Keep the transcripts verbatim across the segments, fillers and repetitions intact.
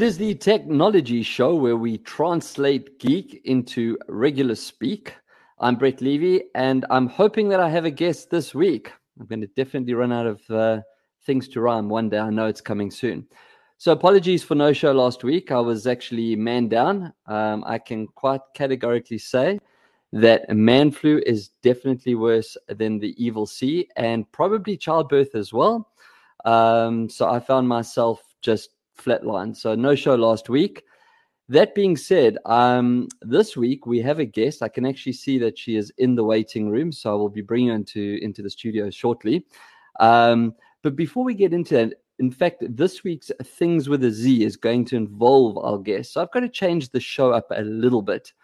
It is the technology show where we translate geek into regular speak. I'm Brett Levy, and I'm hoping that I have a guest this week. I'm going to definitely run out of uh, things to rhyme one day. I know it's coming soon. So apologies for no show last week. I was actually man down. Um, I can quite categorically say that man flu is definitely worse than the evil sea and probably childbirth as well. Um, so I found myself just flatline. So no show last week. That being said, um, this week we have a guest. I can actually see that she is in the waiting room, so I will be bringing her into, into the studio shortly. Um, but before we get into that, in fact, this week's Things with a Z is going to involve our guest. So I've got to change the show up a little bit.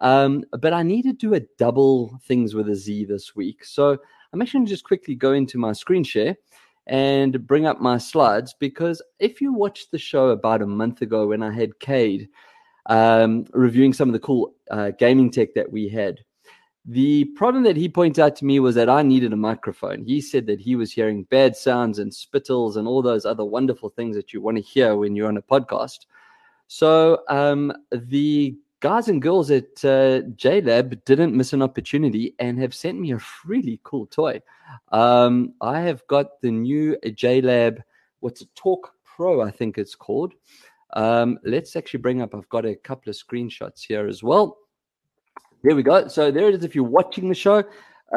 Um, but I need to do a double Things with a Z this week. So I'm actually going to just quickly go into my screen share and bring up my slides, because if you watched the show about a month ago when I had Cade um, reviewing some of the cool uh, gaming tech that we had, the problem that he pointed out to me was that I needed a microphone. He said that he was hearing bad sounds and spittles and all those other wonderful things that you want to hear when you're on a podcast. So um, the guys and girls at uh, JLab didn't miss an opportunity and have sent me a really cool toy. Um, I have got the new JLab, what's it, Talk Pro, I think it's called. Um, let's actually bring up, I've got a couple of screenshots here as well. There we go. So there it is if you're watching the show.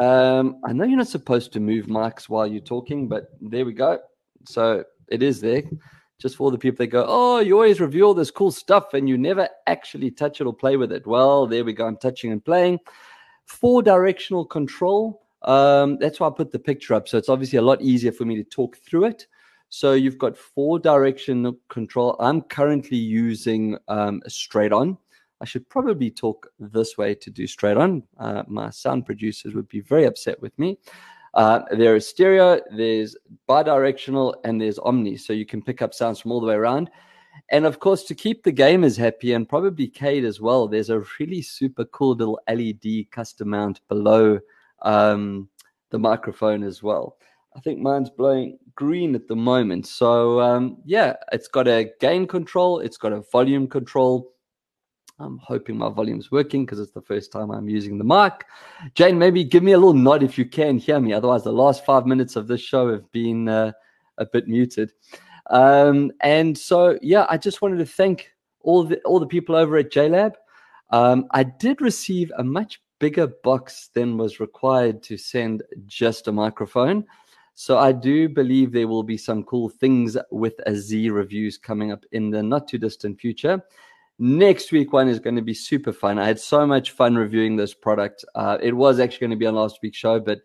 Um, I know you're not supposed to move mics while you're talking, but there we go. So it is there. Just for all the people that go, oh, you always review all this cool stuff and you never actually touch it or play with it. Well, there we go. I'm touching and playing. Four directional control. Um, that's why I put the picture up. So it's obviously a lot easier for me to talk through it. So you've got four directional control. I'm currently using um, straight on. I should probably talk this way to do straight on. Uh, my sound producers would be very upset with me. Uh, there is stereo, there's bidirectional, and there's omni. So you can pick up sounds from all the way around. And, of course, to keep the gamers happy and probably Cade as well, there's a really super cool little L E D custom mount below um, the microphone as well. I think mine's blowing green at the moment. So, um, yeah, it's got a gain control. It's got a volume control. I'm hoping my volume's working because it's the first time I'm using the mic. Jane, maybe give me a little nod if you can hear me. Otherwise, the last five minutes of this show have been uh, a bit muted. Um, and so, yeah, I just wanted to thank all the all the people over at JLab. Um, I did receive a much bigger box than was required to send just a microphone. So I do believe there will be some cool Things with a Z reviews coming up in the not-too-distant future. Next week one is going to be super fun. I had so much fun reviewing this product. Uh, it was actually going to be on last week's show, but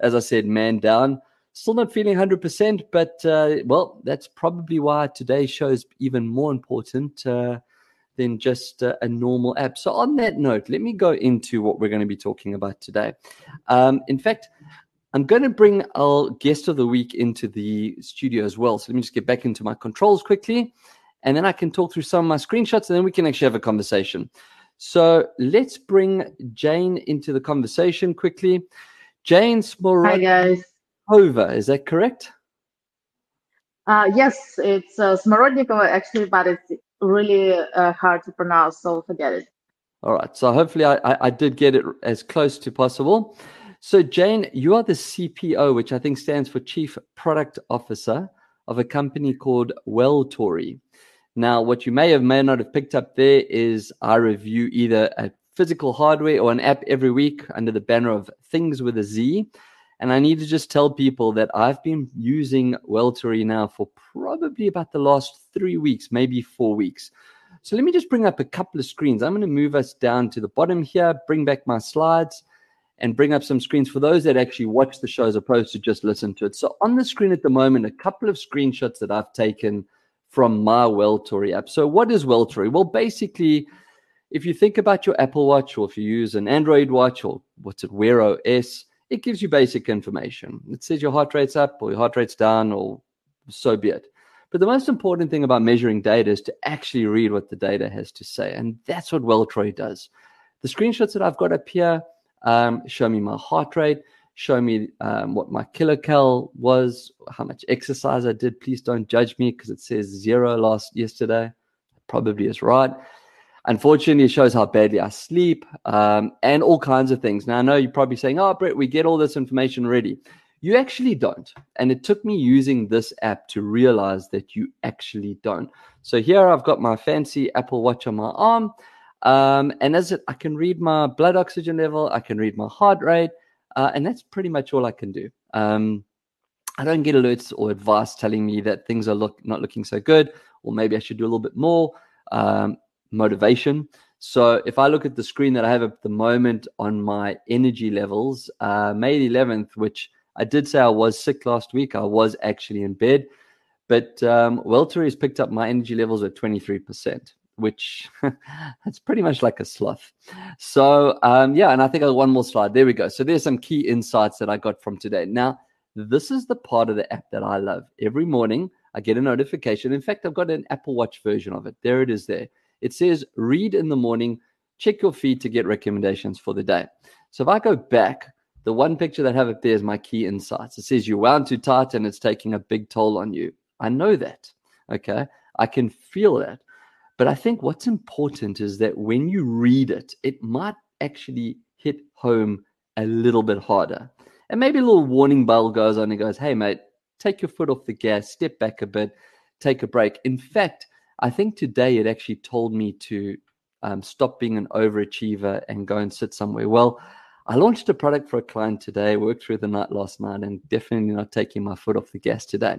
as I said, man down. Still not feeling one hundred percent, but, uh, well, that's probably why today's show is even more important uh, than just uh, a normal app. So on that note, let me go into what we're going to be talking about today. Um, in fact, I'm going to bring our guest of the week into the studio as well. So let me just get back into my controls quickly. And then I can talk through some of my screenshots, and then we can actually have a conversation. So let's bring Jane into the conversation quickly. Jane Smorodnikova, is that correct? Uh, yes, it's uh, Smorodnikova, actually, but it's really uh, hard to pronounce, so forget it. All right, so hopefully I, I, I did get it as close to possible. So, Jane, you are the C P O, which I think stands for Chief Product Officer, of a company called Welltory. Now, what you may have may not have picked up there is I review either a physical hardware or an app every week under the banner of Things with a Z. And I need to just tell people that I've been using Welltory now for probably about the last three weeks, maybe four weeks. So let me just bring up a couple of screens. I'm going to move us down to the bottom here, bring back my slides, and bring up some screens for those that actually watch the show as opposed to just listen to it. So on the screen at the moment, a couple of screenshots that I've taken from my Welltory app. So what is Welltory? Well, basically, if you think about your Apple Watch or if you use an Android watch or what's it, Wear O S, it gives you basic information. It says your heart rate's up or your heart rate's down or so be it. But the most important thing about measuring data is to actually read what the data has to say. And that's what Welltory does. The screenshots that I've got up here, Um, show me my heart rate, show me um, what my kilocal was, how much exercise I did. Please don't judge me because it says zero last yesterday. I probably is right. Unfortunately, it shows how badly I sleep um, and all kinds of things. Now, I know you're probably saying, oh, Brett, we get all this information already. You actually don't. And it took me using this app to realize that you actually don't. So here I've got my fancy Apple Watch on my arm. Um, and as it, I can read my blood oxygen level, I can read my heart rate, uh, and that's pretty much all I can do. Um, I don't get alerts or advice telling me that things are look, not looking so good, or maybe I should do a little bit more. Um, motivation. So if I look at the screen that I have at the moment on my energy levels, uh, May the eleventh, which I did say I was sick last week, I was actually in bed, but um, Welltory has picked up my energy levels at twenty-three percent, which that's pretty much like a sloth. So um, yeah, and I think I got one more slide. There we go. So there's some key insights that I got from today. Now, this is the part of the app that I love. Every morning I get a notification. In fact, I've got an Apple Watch version of it. There it is there. It says, read in the morning, check your feed to get recommendations for the day. So if I go back, the one picture that I have up there is my key insights. It says, you're wound too tight and it's taking a big toll on you. I know that, okay? I can feel that. But I think what's important is that when you read it, it might actually hit home a little bit harder. And maybe a little warning bell goes on and goes, hey, mate, take your foot off the gas, step back a bit, take a break. In fact, I think today it actually told me to um, stop being an overachiever and go and sit somewhere. Well, I launched a product for a client today, worked through the night last night, and definitely not taking my foot off the gas today.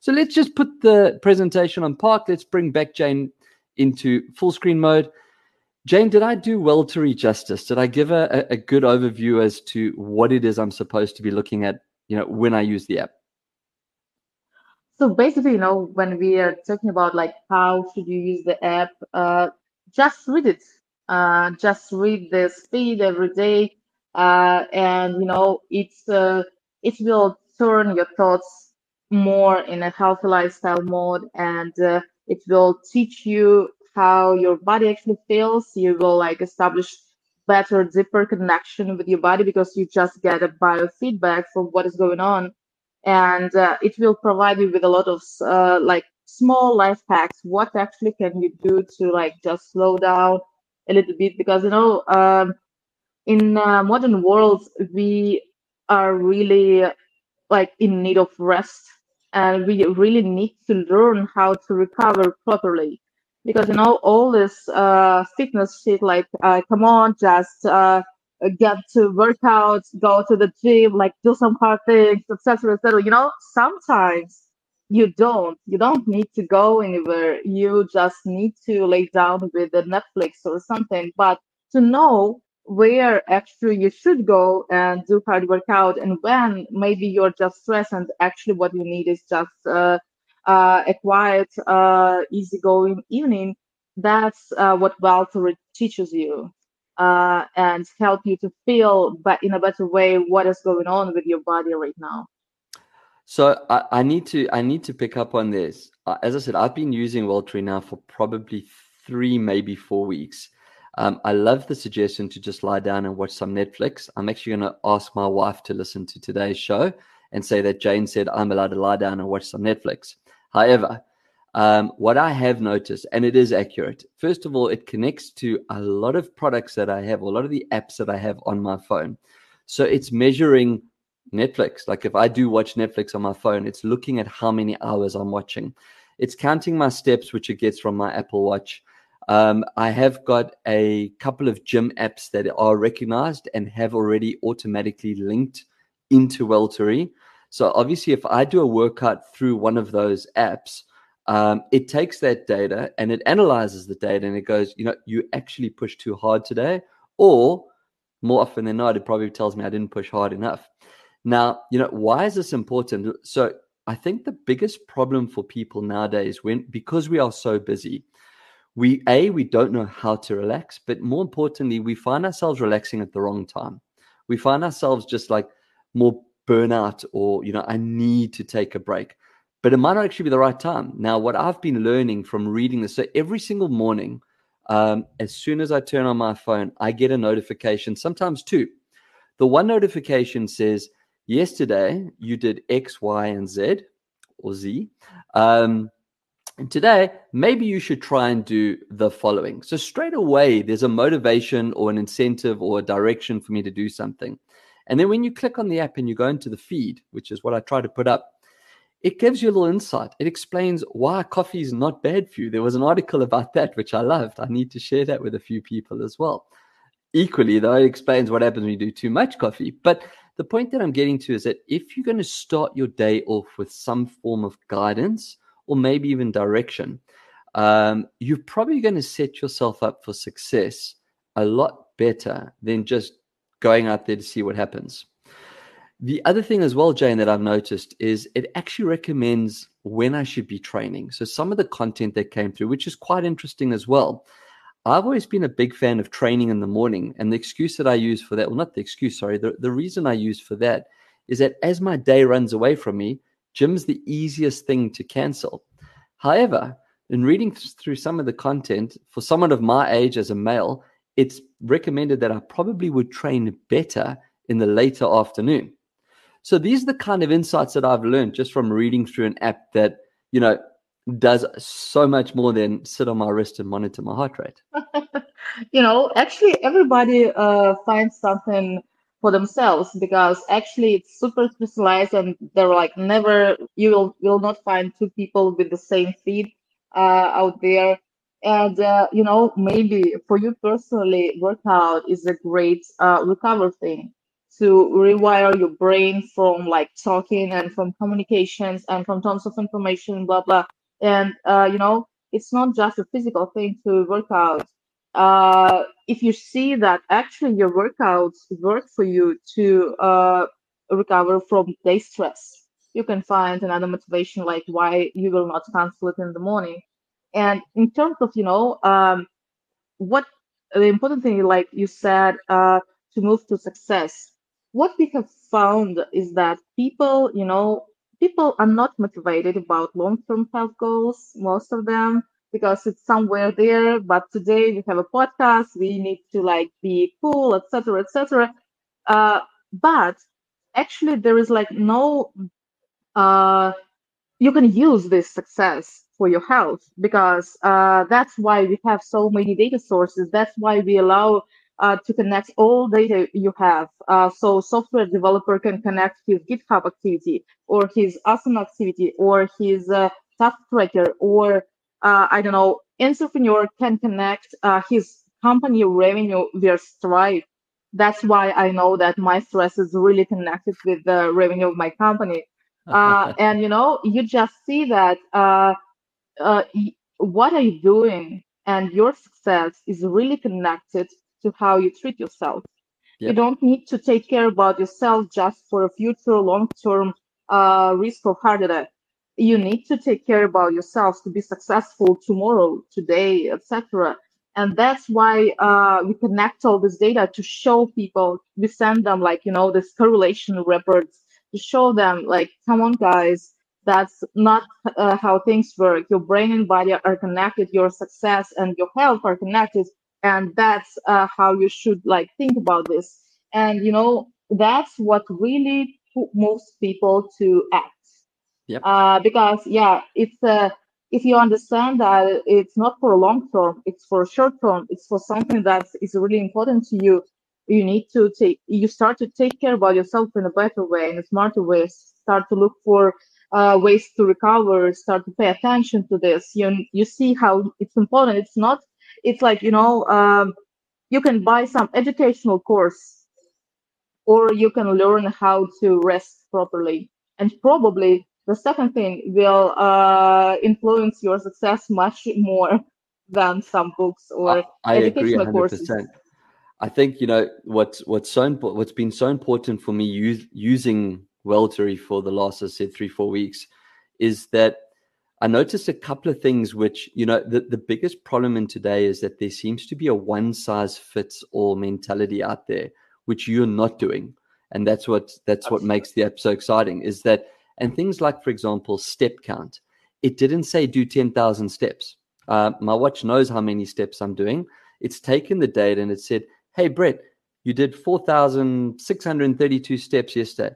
So let's just put the presentation on park. Let's bring back Jane into full screen mode. Jane, did I do Welltory justice? Did I give a, a good overview as to what it is I'm supposed to be looking at, you know, when I use the app? So basically, you know, when we are talking about like how should you use the app, uh, just read it. Uh, just read the speed every day, uh, and you know, it's uh, it will turn your thoughts more in a healthy lifestyle mode, and uh, it will teach you how your body actually feels. You will like establish better, deeper connection with your body because you just get a biofeedback from what is going on. And uh, it will provide you with a lot of uh, like small life hacks. What actually can you do to like just slow down a little bit? Because, you know, um, in uh, modern world, we are really like in need of rest, and we really need to learn how to recover properly. Because, you know, all this uh, fitness shit, like, uh, come on, just uh, get to workouts, go to the gym, like do some hard things, et cetera, et cetera. You know, sometimes you don't. You don't need to go anywhere. You just need to lay down with the Netflix or something. But to know where actually you should go and do hard workout, and when maybe you're just stressed and actually what you need is just uh, uh, a quiet, uh, easygoing evening. That's uh, what Welltory teaches you. Uh, and help you to feel, but in a better way, what is going on with your body right now. So I, I need to I need to pick up on this. Uh, as I said, I've been using Welltory now for probably three, maybe four weeks. Um, I love the suggestion to just lie down and watch some Netflix. I'm actually going to ask my wife to listen to today's show and say that Jane said I'm allowed to lie down and watch some Netflix. However, Um, what I have noticed, and it is accurate, first of all, it connects to a lot of products that I have, a lot of the apps that I have on my phone. So it's measuring Netflix. Like if I do watch Netflix on my phone, it's looking at how many hours I'm watching. It's counting my steps, which it gets from my Apple Watch. Um, I have got a couple of gym apps that are recognized and have already automatically linked into Welltory. So obviously, if I do a workout through one of those apps, Um, it takes that data and it analyzes the data and it goes, you know, you actually pushed too hard today, or more often than not, it probably tells me I didn't push hard enough. Now, you know, why is this important? So I think the biggest problem for people nowadays, when because we are so busy, we, A, we don't know how to relax, but more importantly, we find ourselves relaxing at the wrong time. We find ourselves just like more burnout or, you know, I need to take a break. But it might not actually be the right time. Now, what I've been learning from reading this, so every single morning, um, as soon as I turn on my phone, I get a notification, sometimes two. The one notification says, yesterday you did X, Y, and Z, or Z. Um, And today, maybe you should try and do the following. So straight away, there's a motivation or an incentive or a direction for me to do something. And then when you click on the app and you go into the feed, which is what I try to put up, it gives you a little insight. It explains why coffee is not bad for you. There was an article about that, which I loved. I need to share that with a few people as well. Equally, though, it explains what happens when you do too much coffee. But the point that I'm getting to is that if you're going to start your day off with some form of guidance or maybe even direction, um, you're probably going to set yourself up for success a lot better than just going out there to see what happens. The other thing as well, Jane, that I've noticed is it actually recommends when I should be training. So some of the content that came through, which is quite interesting as well. I've always been a big fan of training in the morning. And the excuse that I use for that, well, not the excuse, sorry, the, the reason I use for that is that as my day runs away from me, gym's the easiest thing to cancel. However, in reading through some of the content, for someone of my age as a male, it's recommended that I probably would train better in the later afternoon. So these are the kind of insights that I've learned just from reading through an app that, you know, does so much more than sit on my wrist and monitor my heart rate. You know, actually everybody uh, finds something for themselves, because actually it's super specialized, and they're like never, you will, will not find two people with the same feed uh, out there. And, uh, you know, maybe for you personally, workout is a great uh, recover thing, to rewire your brain from like talking and from communications and from tons of information, blah, blah. And, uh, you know, it's not just a physical thing to work out. Uh, if you see that actually your workouts work for you to uh, recover from day stress, you can find another motivation, like why you will not cancel it in the morning. And in terms of, you know, um, what the important thing, like you said, uh, to move to success. What we have found is that people, you know, people are not motivated about long-term health goals, most of them, because it's somewhere there. But today we have a podcast, we need to like be cool, et cetera, et cetera. Uh, but actually there is like no, uh, you can use this success for your health, because uh, that's why we have so many data sources. That's why we allow Uh, to connect all data you have. Uh, so software developer can connect his GitHub activity or his Asana activity or his uh, task tracker, or, uh, I don't know, entrepreneur can connect uh, his company revenue via Stripe. That's why I know that my stress is really connected with the revenue of my company. Uh, and, you know, you just see that uh, uh, what are you doing and your success is really connected to how you treat yourself. Yep. You don't need to take care about yourself just for a future long-term uh, risk of heart attack. You need to take care about yourself to be successful tomorrow, today, et cetera. And that's why uh, we connect all this data to show people. We send them like, you know, this correlation reports to show them like, come on guys, that's not uh, how things work. Your brain and body are connected. Your success and your health are connected. And that's uh, how you should like think about this. And, you know, that's what really moves people to act. Yep. Uh, because, yeah, it's uh, if you understand that it's not for a long term, it's for a short term, it's for something that is really important to you, you need to take, you start to take care about yourself in a better way, in a smarter way, start to look for uh, ways to recover, start to pay attention to this. You, you see how it's important. It's not, It's like, you know, um, you can buy some educational course, or you can learn how to rest properly. And probably the second thing will uh, influence your success much more than some books or I, I educational agree, courses. I think, you know, what's, what's, so impo- what's been so important for me use, using Welltory for the last, I said, three, four weeks is that I noticed a couple of things which, you know, the, the biggest problem in today is that there seems to be a one-size-fits-all mentality out there, which you're not doing. And that's what that's Absolutely. What makes the app so exciting, is that, and things like, for example, step count. It didn't say do ten thousand steps. Uh, my watch knows how many steps I'm doing. It's taken the data and it said, hey, Brett, you did four thousand six hundred thirty-two steps yesterday.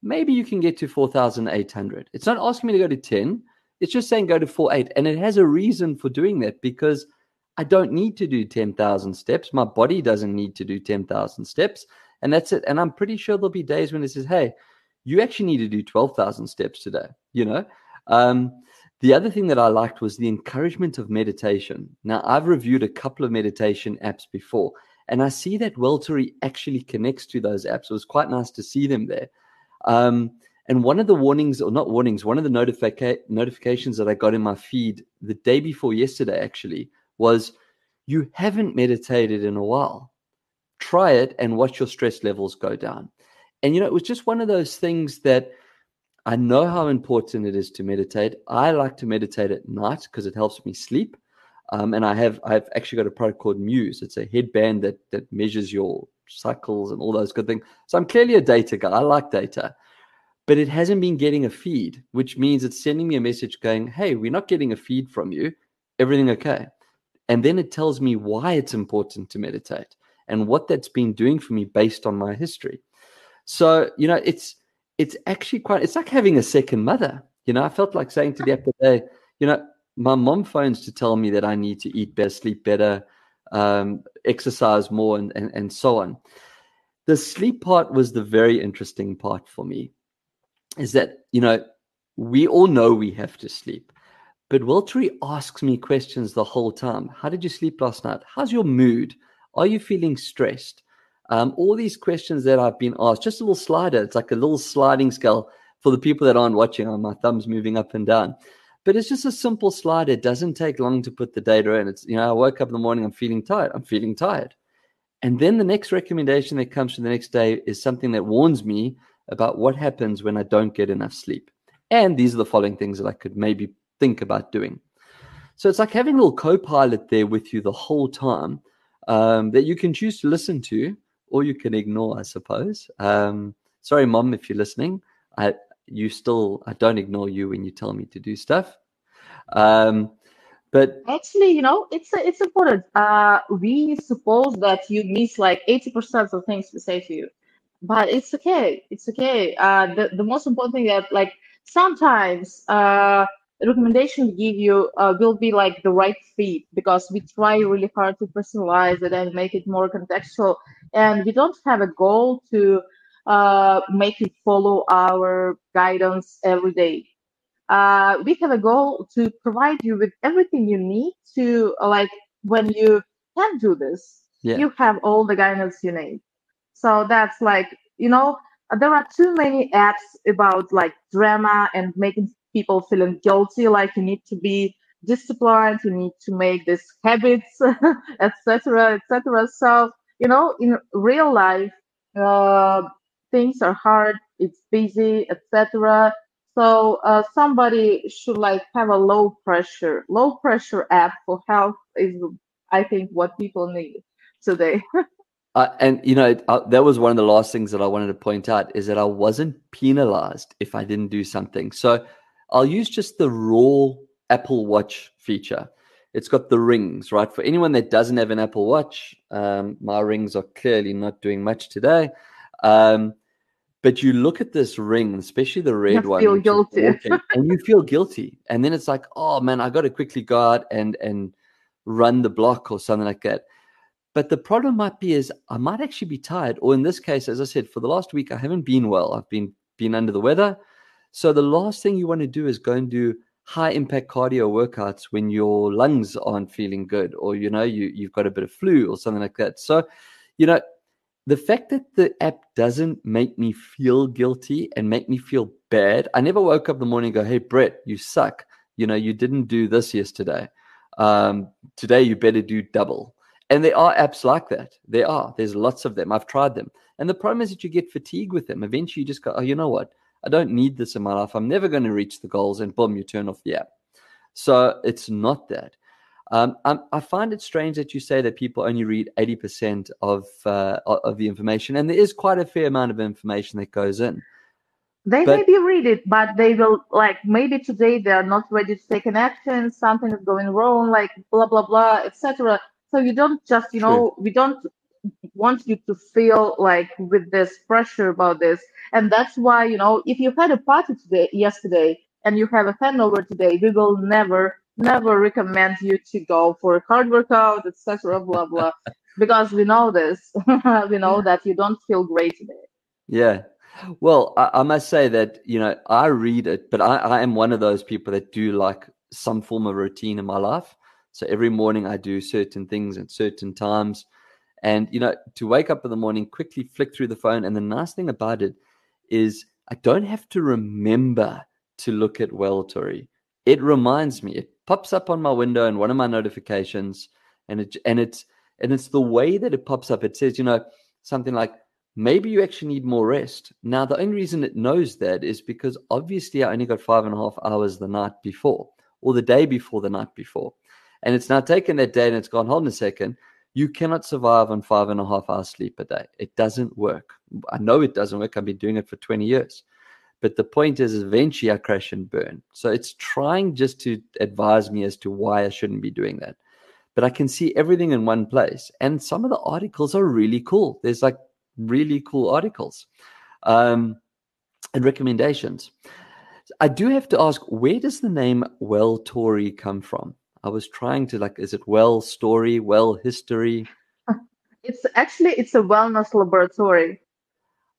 Maybe you can get to four thousand eight hundred. It's not asking me to go to ten. It's just saying go to four eight. And it has a reason for doing that, because I don't need to do ten thousand steps. My body doesn't need to do ten thousand steps. And that's it. And I'm pretty sure there'll be days when it says, hey, you actually need to do twelve thousand steps today. You know, um, the other thing that I liked was the encouragement of meditation. Now, I've reviewed a couple of meditation apps before, and I see that Welltory actually connects to those apps. It was quite nice to see them there. Um, and one of the warnings, or not warnings, one of the notifica- notifications that I got in my feed the day before yesterday actually was, you haven't meditated in a while. Try it and watch your stress levels go down. And, you know, it was just one of those things that I know how important it is to meditate. I like to meditate at night because it helps me sleep. Um, and I have I've actually got a product called Muse. It's a headband that that measures your cycles and all those good things. So I'm clearly a data guy. I like data. But it hasn't been getting a feed, which means it's sending me a message going, hey, we're not getting a feed from you. Everything okay? And then it tells me why it's important to meditate and what that's been doing for me based on my history. So, you know, it's it's actually quite, it's like having a second mother. You know, I felt like saying to the app today, you know, my mom phones to tell me that I need to eat better, sleep better, um, exercise more, and, and, and so on. The sleep part was the very interesting part for me, is that, you know, we all know we have to sleep. But Welltory asks me questions the whole time. How did you sleep last night? How's your mood? Are you feeling stressed? Um, all these questions that I've been asked, just a little slider. It's like a little sliding scale for the people that aren't watching. Oh, my thumb's moving up and down. But it's just a simple slide. It doesn't take long to put the data in. It's, you know, I woke up in the morning, I'm feeling tired. I'm feeling tired. And then the next recommendation that comes from the next day is something that warns me about what happens when I don't get enough sleep. And these are the following things that I could maybe think about doing. So it's like having a little co-pilot there with you the whole time, um, that you can choose to listen to or you can ignore, I suppose. Um, sorry, Mom, if you're listening. I You still, I don't ignore you when you tell me to do stuff. Um, but actually, you know, it's it's important. Uh, we suppose that you miss like eighty percent of things we say to you, but it's okay. It's okay. Uh, the, the most important thing that, like, sometimes uh, the recommendation we give you uh, will be like the right fit, because we try really hard to personalize it and make it more contextual. And we don't have a goal to Uh, make it follow our guidance every day. Uh, we have a goal to provide you with everything you need to, like, when you can do this, yeah. You have all the guidance you need. So that's like, you know, there are too many apps about like drama and making people feeling guilty, like you need to be disciplined, you need to make these habits, et cetera, et cetera. So, you know, in real life, uh, things are hard, it's busy, et cetera. So uh, somebody should like have a low pressure, low pressure app for health is, I think, what people need today. uh, and you know, uh, that was one of the last things that I wanted to point out, is that I wasn't penalized if I didn't do something. So I'll use just the raw Apple Watch feature. It's got the rings, right? For anyone that doesn't have an Apple Watch, um, my rings are clearly not doing much today. Um, but you look at this ring, especially the red you one, feel guilty. Walking, and you feel guilty. And then it's like, oh man, I got to quickly go out and, and run the block or something like that. But the problem might be is I might actually be tired. Or in this case, as I said, for the last week, I haven't been well. I've been, been under the weather. So the last thing you want to do is go and do high impact cardio workouts when your lungs aren't feeling good, or, you know, you, you've got a bit of flu or something like that. So, you know, the fact that the app doesn't make me feel guilty and make me feel bad. I never woke up in the morning and go, hey, Brett, you suck. You know, you didn't do this yesterday. Um, today, you better do double. And there are apps like that. There are. There's lots of them. I've tried them. And the problem is that you get fatigued with them. Eventually, you just go, oh, you know what? I don't need this in my life. I'm never going to reach the goals. And boom, you turn off the app. So it's not that. Um, I find it strange that you say that people only read eighty percent of uh, of the information, and there is quite a fair amount of information that goes in. They but, maybe read it, but they will, like, maybe today they are not ready to take an action, something is going wrong, like blah, blah, blah, et cetera. So you don't just, you true. know, we don't want you to feel like with this pressure about this. And that's why, you know, if you had a party today, yesterday, and you have a hangover today, we will never, never recommend you to go for a hard workout, et cetera, blah, blah, because we know this. We know that you don't feel great today. Yeah. Well, I, I must say that, you know, I read it, but I, I am one of those people that do like some form of routine in my life. So every morning I do certain things at certain times. And, you know, to wake up in the morning, quickly flick through the phone. And the nice thing about it is I don't have to remember to look at Welltory. It reminds me. It pops up on my window in one of my notifications. And it and it's and it's the way that it pops up. It says, you know, something like, maybe you actually need more rest. Now, the only reason it knows that is because obviously I only got five and a half hours the night before, or the day before the night before. And it's now taken that day and it's gone, hold on a second. You cannot survive on five and a half hours sleep a day. It doesn't work. I know it doesn't work. I've been doing it for twenty years. But the point is, eventually I crash and burn. So it's trying just to advise me as to why I shouldn't be doing that. But I can see everything in one place. And some of the articles are really cool. There's like really cool articles um, and recommendations. I do have to ask, where does the name Welltory come from? I was trying to like, is it well story, well history? It's actually, it's a wellness laboratory.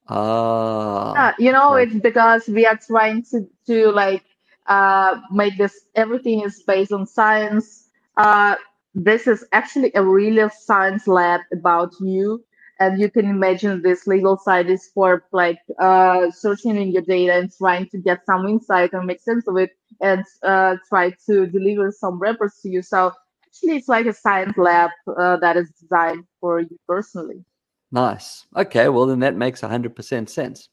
Ah. Yeah, you know, right. It's because we are trying to, to like uh, make this, everything is based on science. Uh, this is actually a real science lab about you. And you can imagine this legal side is for like uh, searching in your data and trying to get some insight and make sense of it and uh, try to deliver some reports to you. So actually, it's like a science lab uh, that is designed for you personally. Nice. Okay. Well, then that makes one hundred percent sense.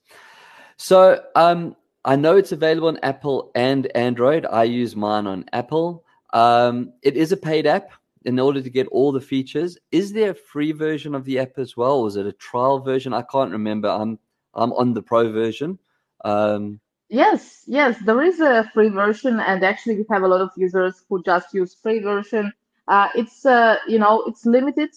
So um, I know it's available on Apple and Android. I use mine on Apple. Um, it is a paid app. In order to get all the features, is there a free version of the app as well? Or is it a trial version? I can't remember. I'm I'm on the pro version. Um, yes, yes, there is a free version, and actually we have a lot of users who just use free version. Uh, it's uh, you know it's limited.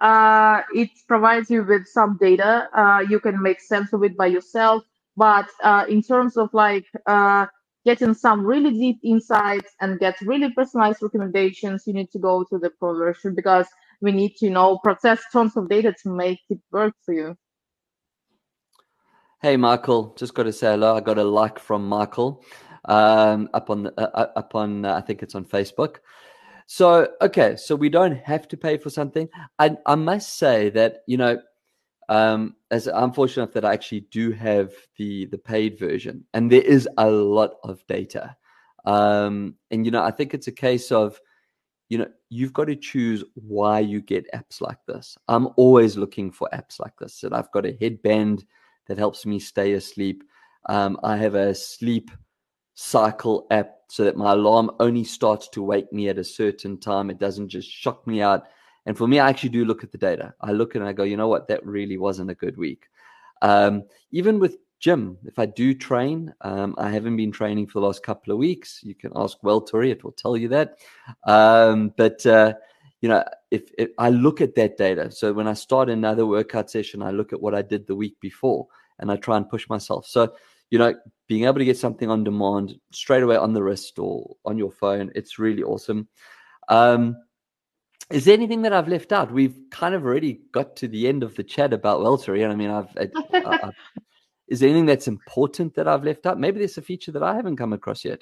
Uh, it provides you with some data. Uh, you can make sense of it by yourself. But uh, in terms of like. Uh, Getting some really deep insights and get really personalized recommendations, you need to go to the pro version because we need to, you know, process tons of data to make it work for you. Hey, Michael, just got to say hello. I got a like from Michael um, up on, uh, up on uh, I think it's on Facebook. So, okay, so we don't have to pay for something. I, I must say that, you know, Um, as I'm fortunate enough that I actually do have the the paid version, and there is a lot of data. Um, and you know, I think it's a case of, you know, you've got to choose why you get apps like this. I'm always looking for apps like this. And I've got a headband that helps me stay asleep. Um, I have a sleep cycle app so that my alarm only starts to wake me at a certain time. It doesn't just shock me out. And for me, I actually do look at the data. I look and I go, you know what? That really wasn't a good week. Um, even with gym, if I do train, um, I haven't been training for the last couple of weeks. You can ask Welltory; it will tell you that. Um, but uh, you know, if, if I look at that data, so when I start another workout session, I look at what I did the week before, and I try and push myself. So you know, being able to get something on demand straight away on the wrist or on your phone, it's really awesome. Um, Is there anything that I've left out? We've kind of already got to the end of the chat about Welltory. I mean, I've, I've, I've is there anything that's important that I've left out? Maybe there's a feature that I haven't come across yet.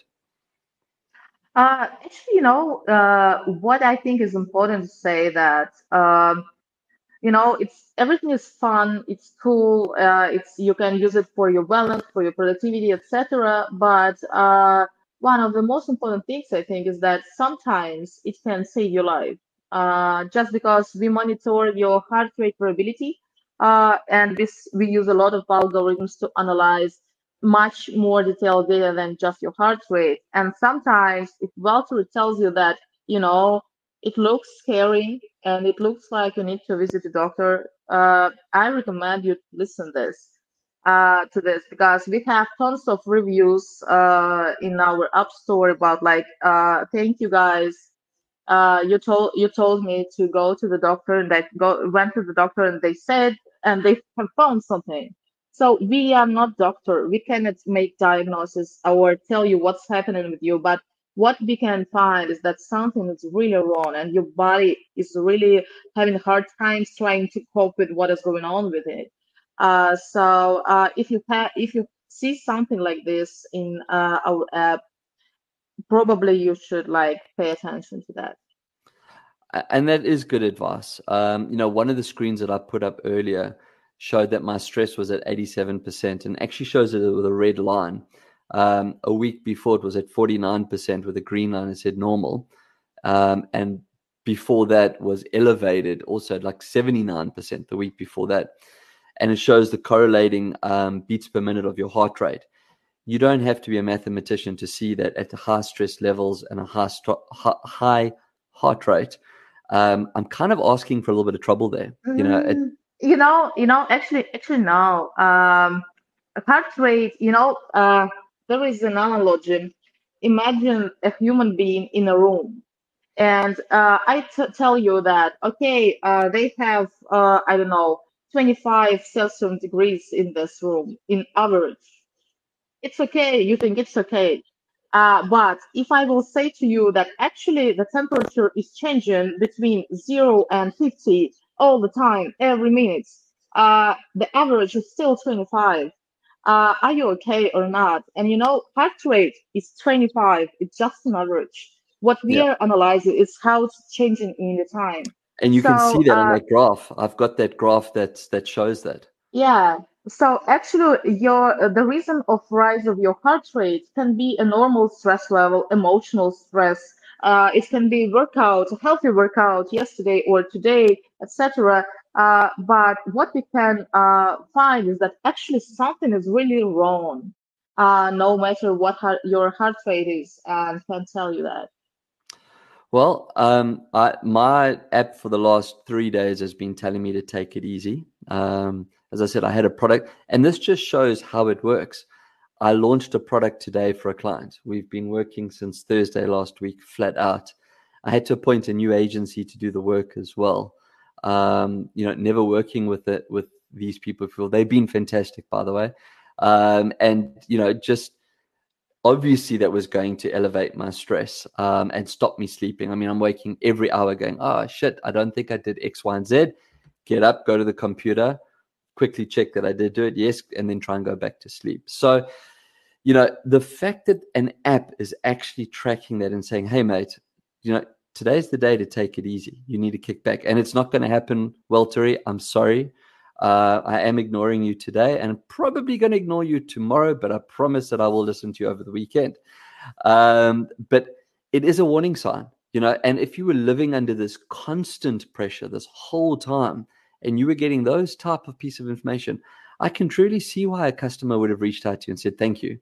Uh, actually, you know, uh, what I think is important to say that, um, you know, it's everything is fun. It's cool. Uh, it's you can use it for your wellness, for your productivity, et cetera. But uh, one of the most important things I think is that sometimes it can save your life. Uh, just because we monitor your heart rate variability, uh, and this, we use a lot of algorithms to analyze much more detailed data than just your heart rate. And sometimes if Welltory tells you that, you know, it looks scary and it looks like you need to visit a doctor, uh, I recommend you listen this, uh, to this because we have tons of reviews uh, in our app store about like, uh, thank you guys. Uh, you told you told me to go to the doctor, and I go went to the doctor, and they said, and they have found something. So we are not doctor. We cannot make diagnosis or tell you what's happening with you. But what we can find is that something is really wrong and your body is really having hard times trying to cope with what is going on with it. Uh, so uh, if you have, if you see something like this in uh, our app, probably you should like pay attention to that. And that is good advice. Um, you know, one of the screens that I put up earlier showed that my stress was at eighty-seven percent and actually shows it with a red line. Um, a week before it was at forty-nine percent with a green line. It said normal. Um, and before that was elevated also at like seventy-nine percent the week before that. And it shows the correlating um, beats per minute of your heart rate. You don't have to be a mathematician to see that at the high stress levels and a high, st- high heart rate, um, I'm kind of asking for a little bit of trouble there. You know, it, you know, you know, actually, actually, no. Um, heart rate, you know, uh, there is an analogy. Imagine a human being in a room. And uh, I t- tell you that, okay, uh, they have, uh, I don't know, twenty-five Celsius degrees in this room, in average. It's okay. You think it's okay. Uh, but if I will say to you that actually the temperature is changing between zero and fifty all the time, every minute, uh, the average is still twenty-five. Uh, are you okay or not? And you know, heart rate is twenty-five. It's just an average. What we yeah. are analyzing is how it's changing in the time. And you so, can see that uh, on that graph. I've got that graph that that shows that. Yeah. So actually, your the reason of rise of your heart rate can be a normal stress level, emotional stress. Uh, it can be workout, a healthy workout yesterday or today, et cetera. Uh, but what we can uh, find is that actually something is really wrong, uh, no matter what heart, your heart rate is, and can tell you that. Well, um, I, my app for the last three days has been telling me to take it easy. Um, as I said, I had a product, and this just shows how it works. I launched a product today for a client. We've been working since Thursday last week, flat out. I had to appoint a new agency to do the work as well. Um, you know, never working with it with these people before. They've been fantastic, by the way. Um, and you know, just. Obviously, that was going to elevate my stress um, and stop me sleeping. I mean, I'm waking every hour going, oh, shit, I don't think I did X, Y, and Z. Get up, go to the computer, quickly check that I did do it, yes, and then try and go back to sleep. So, you know, the fact that an app is actually tracking that and saying, hey, mate, you know, today's the day to take it easy. You need to kick back. And it's not going to happen, Welltory. I'm sorry. Uh, I am ignoring you today and I'm probably going to ignore you tomorrow, but I promise that I will listen to you over the weekend. Um, but it is a warning sign, you know, and if you were living under this constant pressure this whole time and you were getting those type of piece of information, I can truly see why a customer would have reached out to you and said, thank you.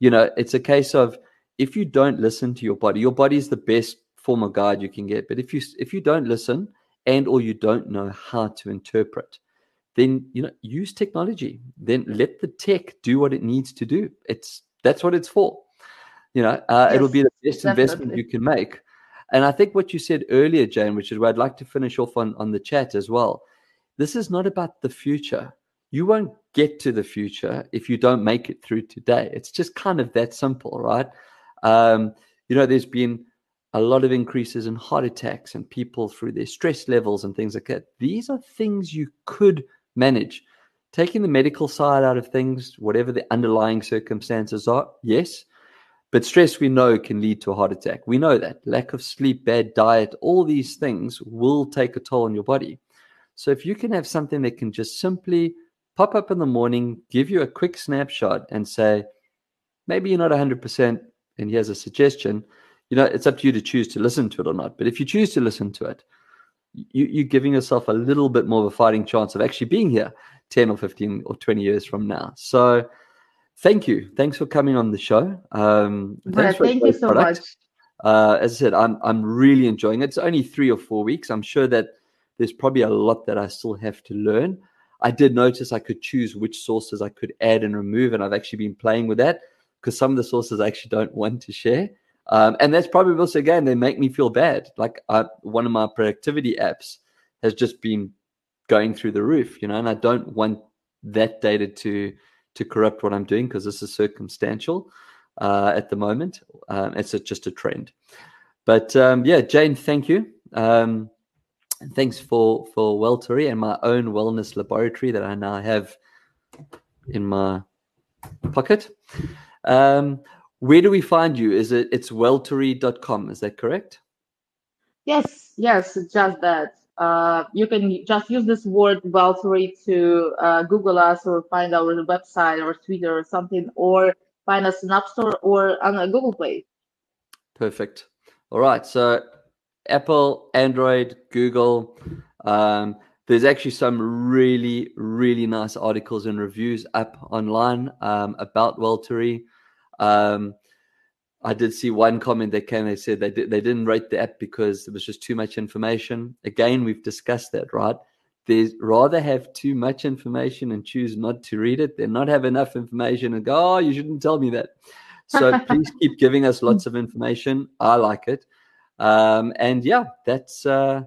You know, it's a case of if you don't listen to your body, your body is the best form of guide you can get. But if you, if you don't listen and or you don't know how to interpret, then, you know, use technology, then let the tech do what it needs to do. It's that's what it's for. You know, uh, yes, it'll be the best definitely. investment you can make. And I think what you said earlier, Jane, which is where I'd like to finish off on, on the chat as well. This is not about the future. You won't get to the future if you don't make it through today. It's just kind of that simple, right? Um, you know, there's been a lot of increases in heart attacks and people through their stress levels and things like that. These are things you could manage. Taking the medical side out of things, whatever the underlying circumstances are, yes. But stress, we know, can lead to a heart attack. We know that. Lack of sleep, bad diet, all these things will take a toll on your body. So if you can have something that can just simply pop up in the morning, give you a quick snapshot and say, maybe you're not one hundred percent and here's a suggestion, you know, it's up to you to choose to listen to it or not. But if you choose to listen to it, You, you're giving yourself a little bit more of a fighting chance of actually being here ten or fifteen or twenty years from now. So thank you. Thanks for coming on the show. Um, Brett, thank you so product. much. Uh, as I said, I'm I'm really enjoying it. It's only three or four weeks. I'm sure that there's probably a lot that I still have to learn. I did notice I could choose which sources I could add and remove, and I've actually been playing with that because some of the sources I actually don't want to share. Um, and that's probably also, again, they make me feel bad. Like I, one of my productivity apps has just been going through the roof, you know, and I don't want that data to to corrupt what I'm doing, because this is circumstantial uh, at the moment. Um, it's a, just a trend. But um, yeah, Jane, thank you. Um, thanks for, for Welltory and my own wellness laboratory that I now have in my pocket. Um, where do we find you? Is it it's welltory dot com? Is that correct? Yes, yes, just that. Uh, you can just use this word Welltory to uh, Google us or find our website or Twitter or something, or find us in App Store or on Google Play. Perfect. All right. So Apple, Android, Google. Um, there's actually some really, really nice articles and reviews up online um, about Welltory. Um, I did see one comment that came. They said they did, they didn't rate the app because it was just too much information. Again, we've discussed that, right? There's rather have too much information and choose not to read it than not have enough information and go, oh, you shouldn't tell me that. So please keep giving us lots of information. I like it. Um, and yeah, that's uh,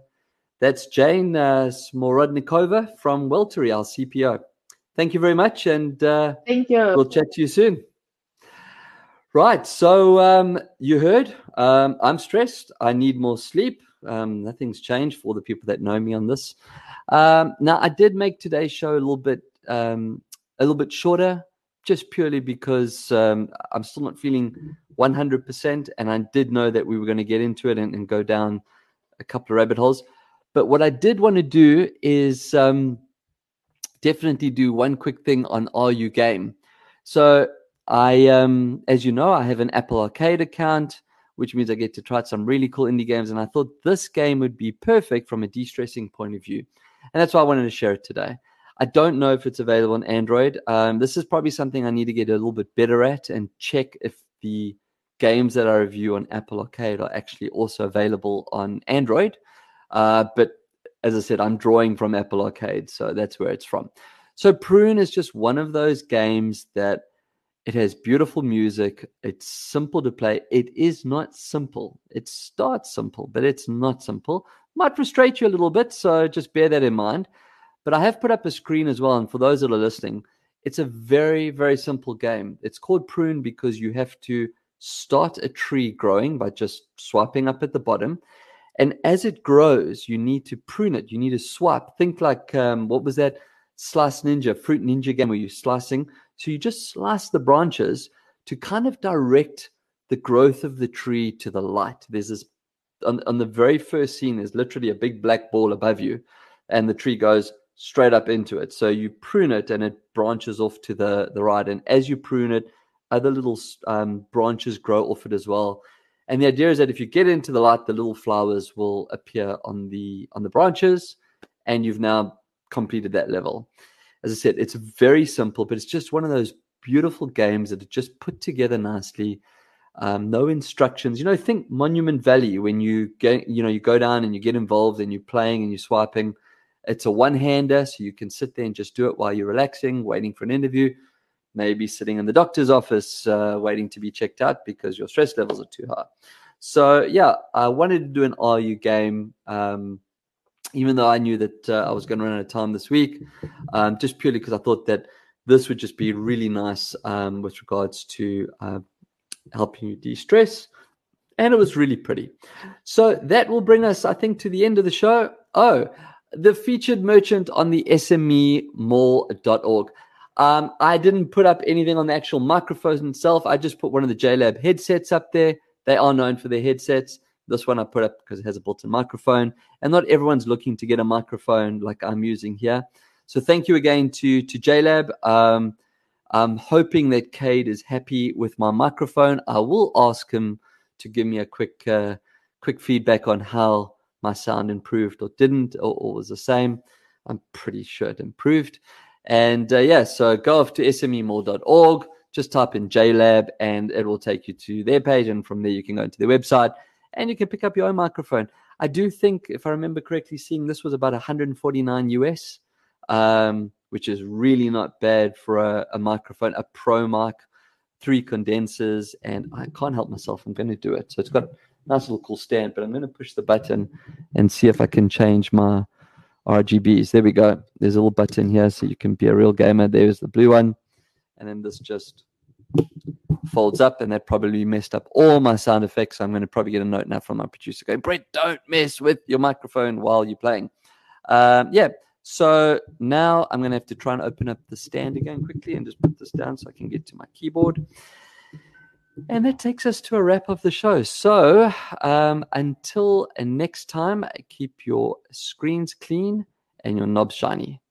that's Jane uh, Smorodnikova from Welltory, our C P O. Thank you very much, and uh, thank you. We'll chat to you soon. Right, so um, you heard, um, I'm stressed. I need more sleep. Um, nothing's changed for the people that know me on this. Um, now, I did make today's show a little bit um, a little bit shorter, just purely because um, I'm still not feeling one hundred percent, and I did know that we were going to get into it and, and go down a couple of rabbit holes. But what I did want to do is um, definitely do one quick thing on Are You Game? So I, um, as you know, I have an Apple Arcade account, which means I get to try out some really cool indie games. And I thought this game would be perfect from a de-stressing point of view. And that's why I wanted to share it today. I don't know if it's available on Android. Um, this is probably something I need to get a little bit better at and check if the games that I review on Apple Arcade are actually also available on Android. Uh, but as I said, I'm drawing from Apple Arcade, so that's where it's from. So Prune is just one of those games that it has beautiful music. It's simple to play. It is not simple. It starts simple, but it's not simple. Might frustrate you a little bit, so just bear that in mind. But I have put up a screen as well, and for those that are listening, it's a very, very simple game. It's called Prune because you have to start a tree growing by just swiping up at the bottom. And as it grows, you need to prune it. You need to swipe. Think like, um, what was that? Slice Ninja, Fruit Ninja game where you're slicing. So you just slice the branches to kind of direct the growth of the tree to the light. There's this, on, on the very first scene, there's literally a big black ball above you, and the tree goes straight up into it. So you prune it and it branches off to the, the right. And as you prune it, other little um, branches grow off it as well. And the idea is that if you get into the light, the little flowers will appear on the on the branches, and you've now completed that level. As I said, it's very simple, but it's just one of those beautiful games that are just put together nicely. Um, no instructions. You know, think Monument Valley when you get, you know, you go down and you get involved and you're playing and you're swiping. It's a one-hander, so you can sit there and just do it while you're relaxing, waiting for an interview, maybe sitting in the doctor's office, uh, waiting to be checked out because your stress levels are too high. So, yeah, I wanted to do an Are You game, um, even though I knew that uh, I was going to run out of time this week, um, just purely because I thought that this would just be really nice um, with regards to uh, helping you de-stress. And it was really pretty. So that will bring us, I think, to the end of the show. Oh, the featured merchant on the S M E mall dot org. Um, I didn't put up anything on the actual microphone itself. I just put one of the JLab headsets up there. They are known for their headsets. This one I put up because it has a built-in microphone. And not everyone's looking to get a microphone like I'm using here. So thank you again to, to JLab. Um, I'm hoping that Cade is happy with my microphone. I will ask him to give me a quick uh, quick feedback on how my sound improved or didn't, or, or was the same. I'm pretty sure it improved. And uh, yeah, so go off to S M E mall dot org, just type in JLab, and it will take you to their page. And from there, you can go into their website and you can pick up your own microphone. I do think, if I remember correctly, seeing this was about one forty-nine U S, um, which is really not bad for a, a microphone, a pro mic, three condensers, and I can't help myself. I'm going to do it. So it's got nice little cool stand, but I'm going to push the button and see if I can change my R G Bs. There we go. There's a little button here so you can be a real gamer. There's the blue one. And then this just folds up, and that probably messed up all my sound effects. I'm going to probably get a note now from my producer going, Brett, don't mess with your microphone while you're playing. Um, yeah. So now I'm going to have to try and open up the stand again quickly and just put this down so I can get to my keyboard. And that takes us to a wrap of the show. So um, until next time, keep your screens clean and your knobs shiny.